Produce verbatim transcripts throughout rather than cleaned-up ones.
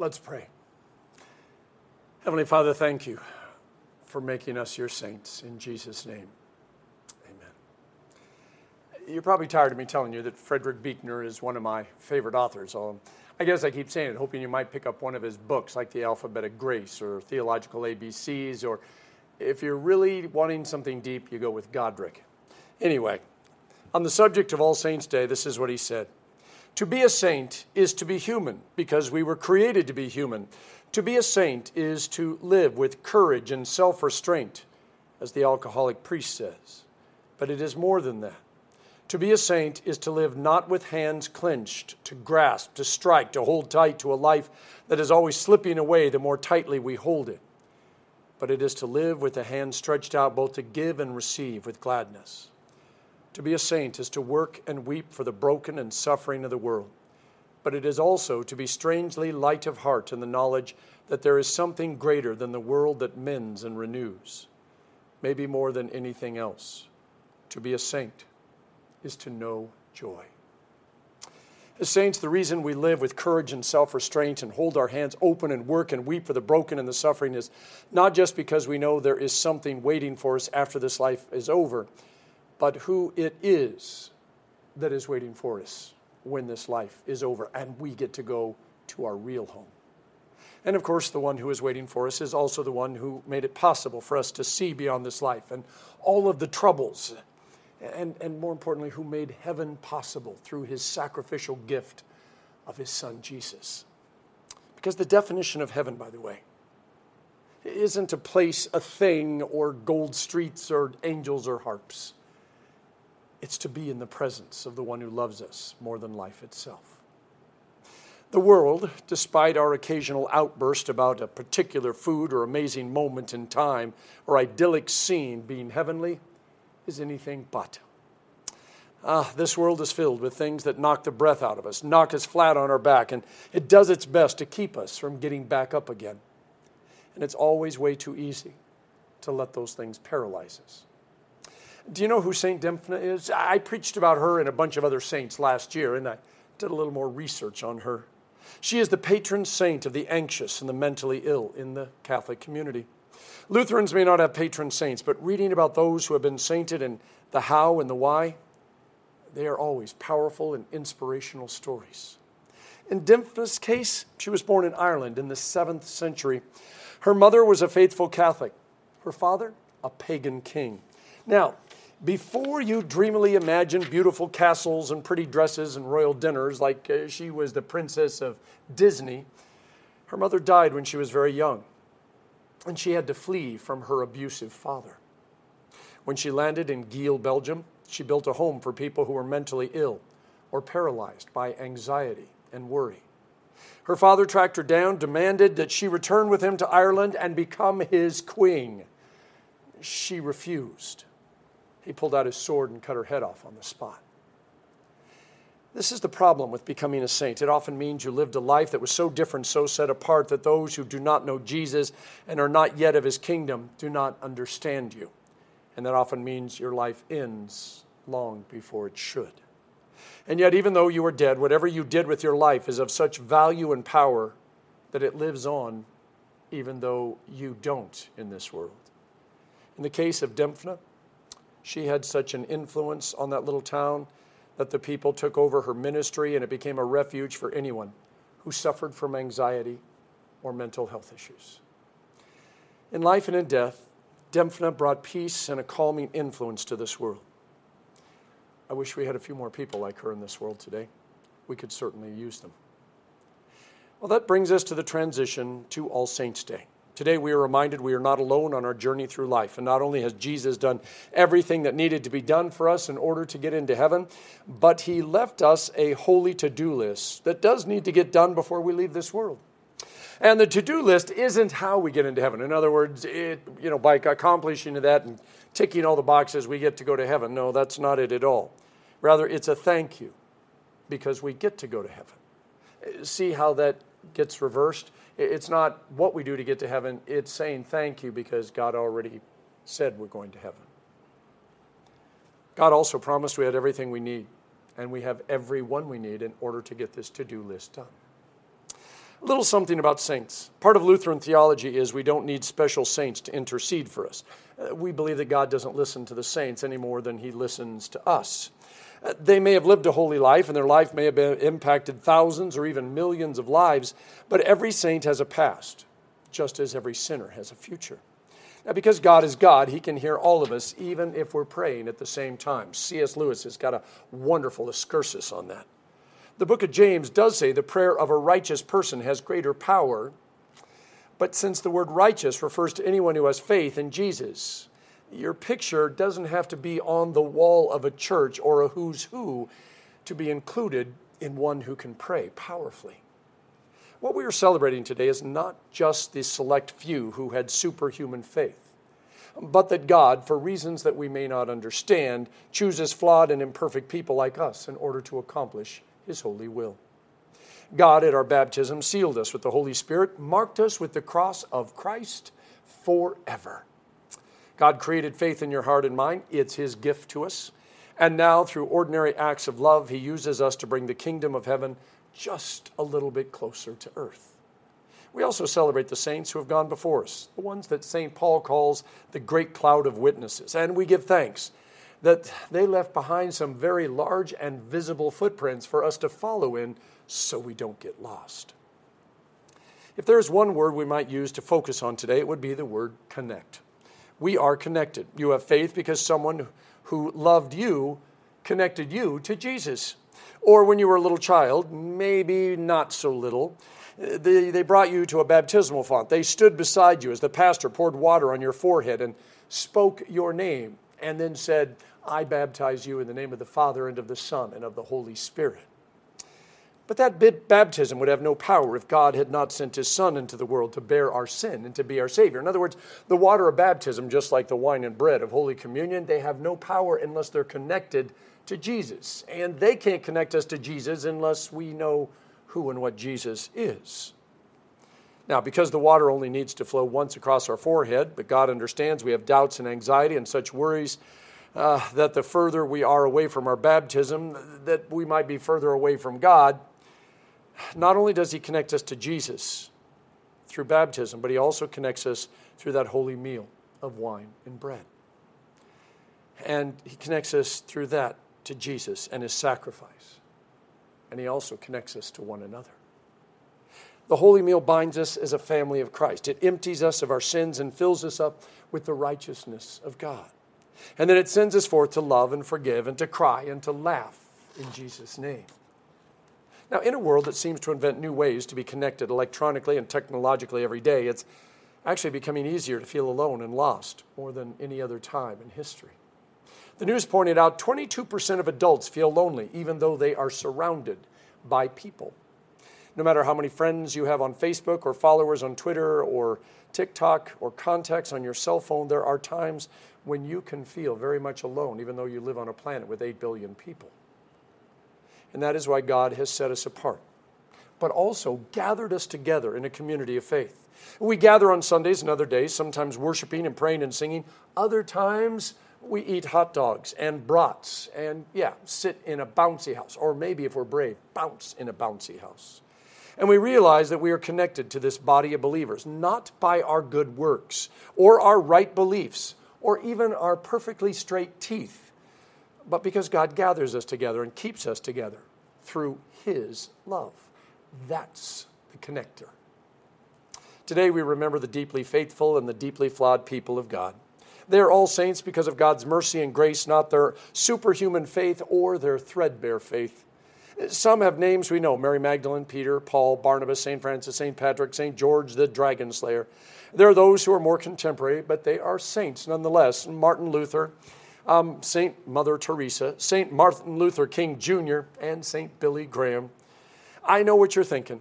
Let's pray. Heavenly Father, thank you for making us your saints. In Jesus' name, amen. You're probably tired of me telling you that Frederick Buechner is one of my favorite authors. Although I guess I keep saying it, hoping you might pick up one of his books, like The Alphabet of Grace or Theological A B Cs, or if you're really wanting something deep, you go with Godric. Anyway, on the subject of All Saints' Day, this is what he said. To be a saint is to be human, because we were created to be human. To be a saint is to live with courage and self-restraint, as the alcoholic priest says. But it is more than that. To be a saint is to live not with hands clenched, to grasp, to strike, to hold tight to a life that is always slipping away the more tightly we hold it. But it is to live with the hand stretched out both to give and receive with gladness. To be a saint is to work and weep for the broken and suffering of the world. But it is also to be strangely light of heart in the knowledge that there is something greater than the world that mends and renews. Maybe more than anything else, to be a saint is to know joy. As saints, the reason we live with courage and self-restraint and hold our hands open and work and weep for the broken and the suffering is not just because we know there is something waiting for us after this life is over, but who it is that is waiting for us when this life is over and we get to go to our real home. And of course, the one who is waiting for us is also the one who made it possible for us to see beyond this life and all of the troubles. And, and more importantly, who made heaven possible through his sacrificial gift of his son, Jesus. Because the definition of heaven, by the way, isn't a place, a thing, or gold streets, or angels, or harps. It's to be in the presence of the one who loves us more than life itself. The world, despite our occasional outburst about a particular food or amazing moment in time or idyllic scene being heavenly, is anything but. Ah, this world is filled with things that knock the breath out of us, knock us flat on our back, and it does its best to keep us from getting back up again. And it's always way too easy to let those things paralyze us. Do you know who Saint Dymphna is? I preached about her and a bunch of other saints last year, and I did a little more research on her. She is the patron saint of the anxious and the mentally ill in the Catholic community. Lutherans may not have patron saints, but reading about those who have been sainted and the how and the why, they are always powerful and inspirational stories. In Dymphna's case, she was born in Ireland in the seventh century. Her mother was a faithful Catholic. Her father, a pagan king. Now, before you dreamily imagine beautiful castles and pretty dresses and royal dinners like she was the princess of Disney, her mother died when she was very young. And she had to flee from her abusive father. When she landed in Geel, Belgium, she built a home for people who were mentally ill or paralyzed by anxiety and worry. Her father tracked her down, demanded that she return with him to Ireland and become his queen. She refused. He pulled out his sword and cut her head off on the spot. This is the problem with becoming a saint. It often means you lived a life that was so different, so set apart, that those who do not know Jesus and are not yet of his kingdom do not understand you. And that often means your life ends long before it should. And yet, even though you are dead, whatever you did with your life is of such value and power that it lives on even though you don't in this world. In the case of Dymphna, she had such an influence on that little town that the people took over her ministry and it became a refuge for anyone who suffered from anxiety or mental health issues. In life and in death, Dymphna brought peace and a calming influence to this world. I wish we had a few more people like her in this world today. We could certainly use them. Well, that brings us to the transition to All Saints' Day. Today we are reminded we are not alone on our journey through life. And not only has Jesus done everything that needed to be done for us in order to get into heaven, but he left us a holy to-do list that does need to get done before we leave this world. And the to-do list isn't how we get into heaven. In other words, it, you know, by accomplishing that and ticking all the boxes, we get to go to heaven. No, that's not it at all. Rather, it's a thank you because we get to go to heaven. See how that gets reversed? It's not what we do to get to heaven. It's saying thank you because God already said we're going to heaven. God also promised we had everything we need, and we have everyone we need in order to get this to-do list done. A little something about saints. Part of Lutheran theology is we don't need special saints to intercede for us. Uh, we believe that God doesn't listen to the saints any more than he listens to us. Uh, they may have lived a holy life, and their life may have been impacted thousands or even millions of lives, but every saint has a past, just as every sinner has a future. Now, because God is God, he can hear all of us, even if we're praying at the same time. C S Lewis has got a wonderful excursus on that. The book of James does say the prayer of a righteous person has greater power, but since the word righteous refers to anyone who has faith in Jesus, your picture doesn't have to be on the wall of a church or a who's who to be included in one who can pray powerfully. What we are celebrating today is not just the select few who had superhuman faith, but that God, for reasons that we may not understand, chooses flawed and imperfect people like us in order to accomplish his holy will. God at our baptism sealed us with the Holy Spirit, marked us with the cross of Christ forever. God created faith in your heart and mind. It's his gift to us. And now through ordinary acts of love, he uses us to bring the kingdom of heaven just a little bit closer to earth. We also celebrate the saints who have gone before us, the ones that Saint Paul calls the great cloud of witnesses. And we give thanks that they left behind some very large and visible footprints for us to follow in so we don't get lost. If there is one word we might use to focus on today, it would be the word connect. We are connected. You have faith because someone who loved you connected you to Jesus. Or when you were a little child, maybe not so little, they, they brought you to a baptismal font. They stood beside you as the pastor poured water on your forehead and spoke your name, and then said, I baptize you in the name of the Father and of the Son and of the Holy Spirit. But that bit baptism would have no power if God had not sent his Son into the world to bear our sin and to be our Savior. In other words, the water of baptism, just like the wine and bread of Holy Communion, they have no power unless they're connected to Jesus. And they can't connect us to Jesus unless we know who and what Jesus is. Now, because the water only needs to flow once across our forehead, but God understands we have doubts and anxiety and such worries uh, that the further we are away from our baptism, that we might be further away from God. Not only does he connect us to Jesus through baptism, but he also connects us through that holy meal of wine and bread. And he connects us through that to Jesus and his sacrifice. And he also connects us to one another. The holy meal binds us as a family of Christ. It empties us of our sins and fills us up with the righteousness of God. And then it sends us forth to love and forgive and to cry and to laugh in Jesus' name. Now, in a world that seems to invent new ways to be connected electronically and technologically every day, it's actually becoming easier to feel alone and lost more than any other time in history. The news pointed out twenty-two percent of adults feel lonely, even though they are surrounded by people. No matter how many friends you have on Facebook or followers on Twitter or TikTok or contacts on your cell phone, there are times when you can feel very much alone, even though you live on a planet with eight billion people. And that is why God has set us apart, but also gathered us together in a community of faith. We gather on Sundays and other days, sometimes worshiping and praying and singing. Other times, we eat hot dogs and brats and, yeah, sit in a bouncy house, or maybe if we're brave, bounce in a bouncy house. And we realize that we are connected to this body of believers, not by our good works or our right beliefs or even our perfectly straight teeth, but because God gathers us together and keeps us together through his love. That's the connector. Today we remember the deeply faithful and the deeply flawed people of God. They are all saints because of God's mercy and grace, not their superhuman faith or their threadbare faith. Some have names we know: Mary Magdalene, Peter, Paul, Barnabas, Saint Francis, Saint Patrick, Saint George, the dragon slayer. There are those who are more contemporary, but they are saints nonetheless. Martin Luther, Um, Saint Mother Teresa, Saint Martin Luther King Junior, and Saint Billy Graham. I know what you're thinking.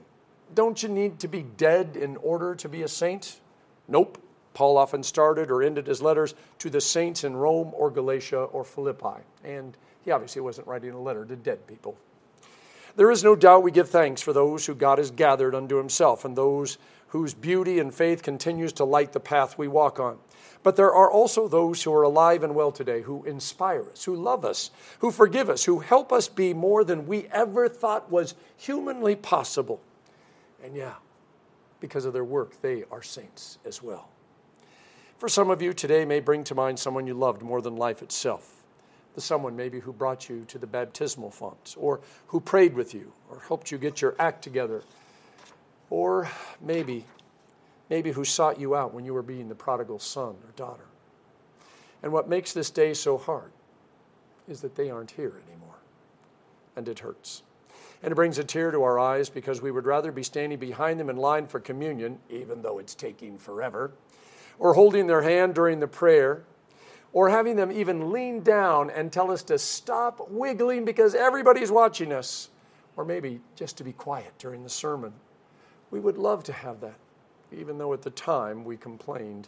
Don't you need to be dead in order to be a saint? Nope. Paul often started or ended his letters to the saints in Rome or Galatia or Philippi, and he obviously wasn't writing a letter to dead people. There is no doubt we give thanks for those who God has gathered unto himself and those whose beauty and faith continues to light the path we walk on. But there are also those who are alive and well today who inspire us, who love us, who forgive us, who help us be more than we ever thought was humanly possible. And yeah, because of their work, they are saints as well. For some of you, today may bring to mind someone you loved more than life itself. The someone maybe who brought you to the baptismal font, or who prayed with you, or helped you get your act together, or maybe, maybe who sought you out when you were being the prodigal son or daughter. And what makes this day so hard is that they aren't here anymore, and it hurts. And it brings a tear to our eyes because we would rather be standing behind them in line for communion, even though it's taking forever, or holding their hand during the prayer, or having them even lean down and tell us to stop wiggling because everybody's watching us, or maybe just to be quiet during the sermon. We would love to have that, even though at the time we complained.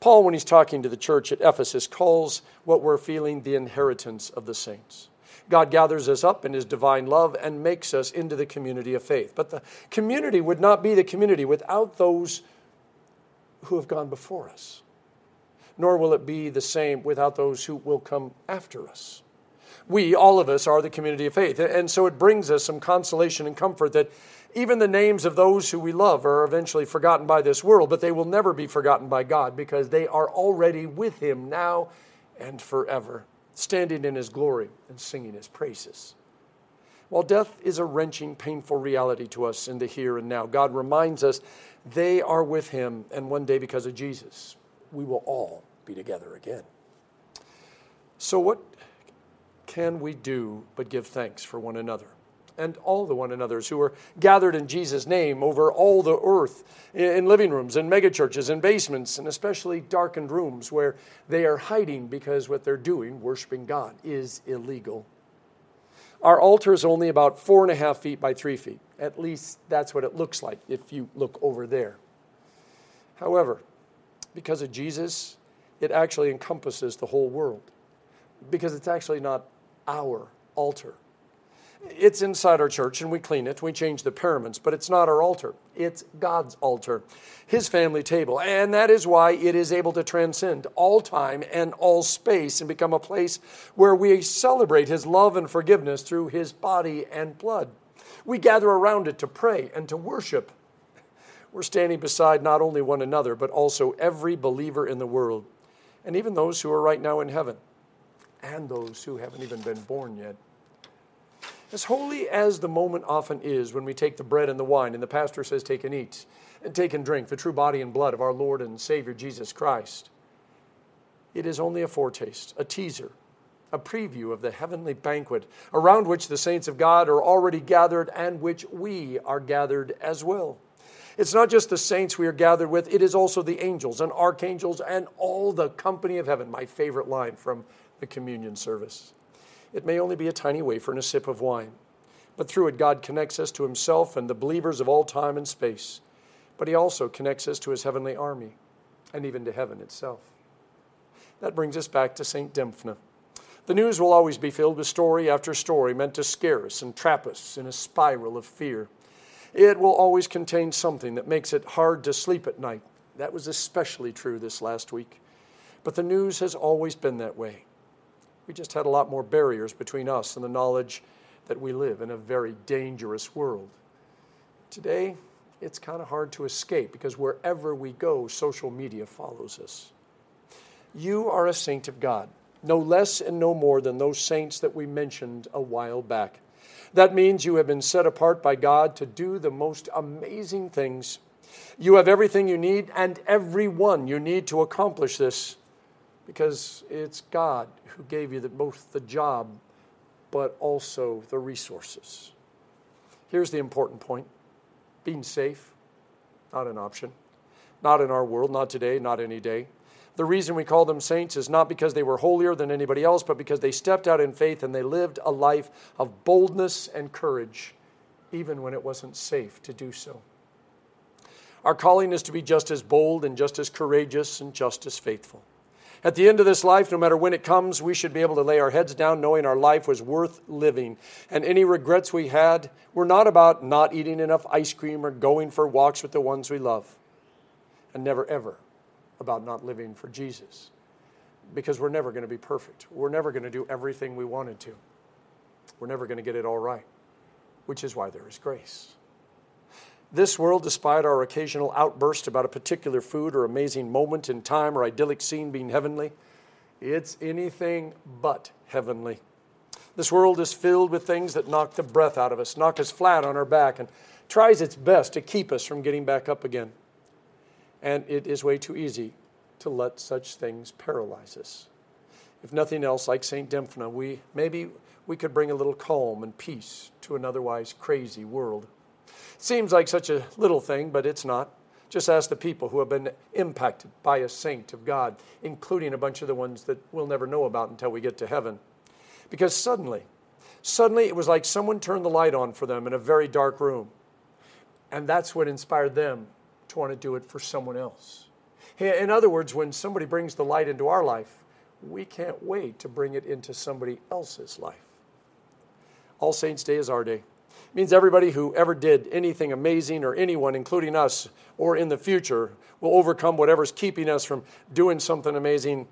Paul, when he's talking to the church at Ephesus, calls what we're feeling the inheritance of the saints. God gathers us up in his divine love and makes us into the community of faith. But the community would not be the community without those who have gone before us. Nor will it be the same without those who will come after us. We, all of us, are the community of faith. And so it brings us some consolation and comfort that even the names of those who we love are eventually forgotten by this world, but they will never be forgotten by God because they are already with him now and forever, standing in his glory and singing his praises. While death is a wrenching, painful reality to us in the here and now, God reminds us they are with him, and one day because of Jesus, we will all be together again. So what can we do but give thanks for one another and all the one another's who are gathered in Jesus' name over all the earth, in living rooms, in megachurches, in basements, and especially darkened rooms where they are hiding because what they're doing, worshiping God, is illegal. Our altar is only about four and a half feet by three feet. At least that's what it looks like if you look over there. However, because of Jesus, it actually encompasses the whole world because it's actually not our altar. It's inside our church, and we clean it. We change the paraments, but it's not our altar. It's God's altar, his family table. And that is why it is able to transcend all time and all space and become a place where we celebrate his love and forgiveness through his body and blood. We gather around it to pray and to worship. We're standing beside not only one another, but also every believer in the world, and even those who are right now in heaven, and those who haven't even been born yet. As holy as the moment often is when we take the bread and the wine, and the pastor says, take and eat, and take and drink the true body and blood of our Lord and Savior Jesus Christ, it is only a foretaste, a teaser, a preview of the heavenly banquet around which the saints of God are already gathered and which we are gathered as well. It's not just the saints we are gathered with, it is also the angels and archangels and all the company of heaven, my favorite line from the communion service. It may only be a tiny wafer and a sip of wine, but through it God connects us to himself and the believers of all time and space. But he also connects us to his heavenly army and even to heaven itself. That brings us back to Saint Dymphna. The news will always be filled with story after story meant to scare us and trap us in a spiral of fear. It will always contain something that makes it hard to sleep at night. That was especially true this last week. But the news has always been that way. We just had a lot more barriers between us and the knowledge that we live in a very dangerous world. Today, it's kind of hard to escape because wherever we go, social media follows us. You are a saint of God, no less and no more than those saints that we mentioned a while back. That means you have been set apart by God to do the most amazing things. You have everything you need and everyone you need to accomplish this, because it's God who gave you the, both the job but also the resources. Here's the important point. Being safe, not an option. Not in our world, not today, not any day. The reason we call them saints is not because they were holier than anybody else, but because they stepped out in faith and they lived a life of boldness and courage, even when it wasn't safe to do so. Our calling is to be just as bold and just as courageous and just as faithful. At the end of this life, no matter when it comes, we should be able to lay our heads down knowing our life was worth living. And any regrets we had were not about not eating enough ice cream or going for walks with the ones we love. And never, ever about not living for Jesus. Because we're never going to be perfect. We're never going to do everything we wanted to. We're never going to get it all right, which is why there is grace. This world, despite our occasional outburst about a particular food or amazing moment in time or idyllic scene being heavenly, it's anything but heavenly. This world is filled with things that knock the breath out of us, knock us flat on our back, and tries its best to keep us from getting back up again. And it is way too easy to let such things paralyze us. If nothing else, like Saint Dymphna, we maybe we could bring a little calm and peace to an otherwise crazy world. Seems like such a little thing, but it's not. Just ask the people who have been impacted by a saint of God, including a bunch of the ones that we'll never know about until we get to heaven. Because suddenly, suddenly it was like someone turned the light on for them in a very dark room. And that's what inspired them to want to do it for someone else. In other words, when somebody brings the light into our life, we can't wait to bring it into somebody else's life. All Saints' Day is our day. It means everybody who ever did anything amazing, or anyone, including us, or in the future, will overcome whatever's keeping us from doing something amazing,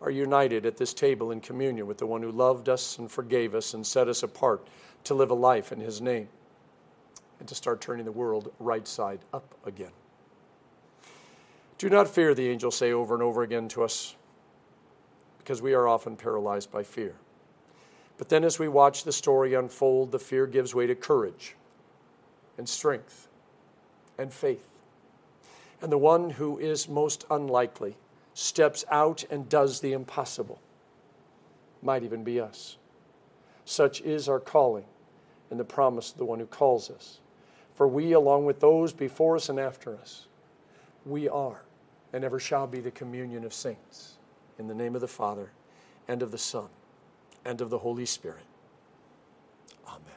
are united at this table in communion with the one who loved us and forgave us and set us apart to live a life in his name and to start turning the world right side up again. Do not fear, the angels say over and over again to us, because we are often paralyzed by fear. But then as we watch the story unfold, the fear gives way to courage and strength and faith. And the one who is most unlikely steps out and does the impossible. Might even be us. Such is our calling and the promise of the one who calls us. For we, along with those before us and after us, we are and ever shall be the communion of saints. In the name of the Father, and of the Son, and of the Holy Spirit. Amen.